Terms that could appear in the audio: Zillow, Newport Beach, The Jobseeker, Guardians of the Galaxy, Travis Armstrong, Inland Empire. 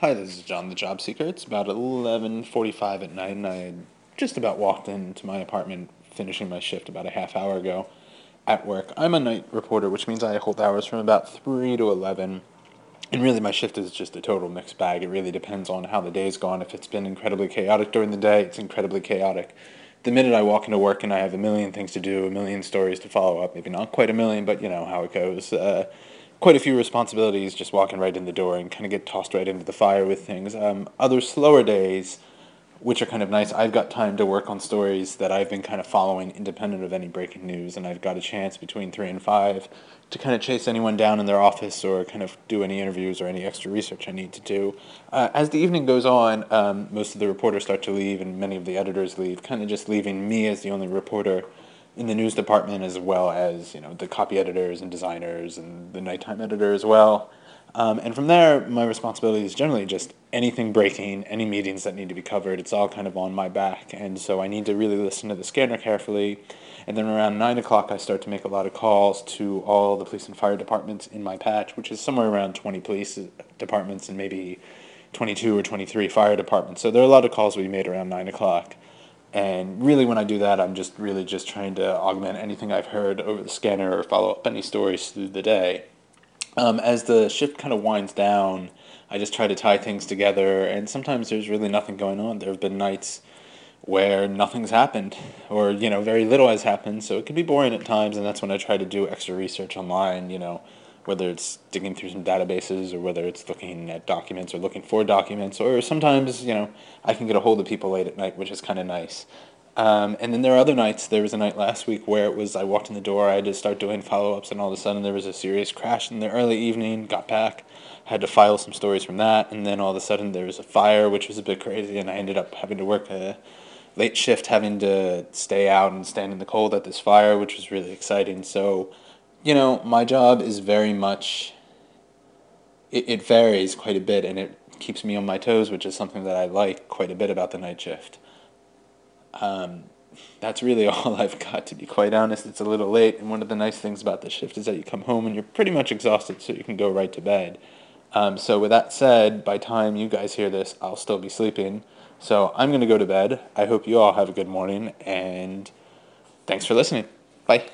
Hi, this is John, the Jobseeker. It's about 11:45 at night, and I had just about walked into my apartment, finishing my shift about a half hour ago at work. I'm a night reporter, which means I hold hours from about 3 to 11, and really my shift is just a total mixed bag. It really depends on how the day's gone. If it's been incredibly chaotic during the day, it's incredibly chaotic. The minute I walk into work and I have a million things to do, a million stories to follow up, maybe not quite a million, but you know how it goes, quite a few responsibilities just walking right in the door and kind of get tossed right into the fire with things. Other slower days, which are kind of nice, I've got time to work on stories that I've been kind of following independent of any breaking news, and I've got a chance between 3 and 5 to kind of chase anyone down in their office or kind of do any interviews or any extra research I need to do. As the evening goes on, most of the reporters start to leave and many of the editors leave, kind of just leaving me as the only reporter in the news department, as well as, you know, the copy editors and designers and the nighttime editor as well. And from there, my responsibility is generally just anything breaking, any meetings that need to be covered. It's all kind of on my back, and so I need to really listen to the scanner carefully. And then around 9 o'clock, I start to make a lot of calls to all the police and fire departments in my patch, which is somewhere around 20 police departments and maybe 22 or 23 fire departments. So there are a lot of calls we made around 9 o'clock. And really when I do that, I'm just really just trying to augment anything I've heard over the scanner or follow up any stories through the day. As the shift kind of winds down, I just try to tie things together, and sometimes there's really nothing going on. There have been nights where nothing's happened, or, you know, very little has happened, so it can be boring at times, and that's when I try to do extra research online, you know, whether it's digging through some databases or whether it's looking at documents or looking for documents, or sometimes, you know, I can get a hold of people late at night, which is kind of nice. And then there are other nights. There was a night last week where it was I walked in the door, I had to start doing follow-ups, and all of a sudden there was a serious crash in the early evening, got back, had to file some stories from that, and then all of a sudden there was a fire, which was a bit crazy, and I ended up having to work a late shift, having to stay out and stand in the cold at this fire, which was really exciting. So, you know, my job is very much, it varies quite a bit, and it keeps me on my toes, which is something that I like quite a bit about the night shift. That's really all I've got, to be quite honest. It's a little late, and one of the nice things about the shift is that you come home and you're pretty much exhausted, so you can go right to bed. So with that said, by the time you guys hear this, I'll still be sleeping. So I'm going to go to bed. I hope you all have a good morning, and thanks for listening. Bye.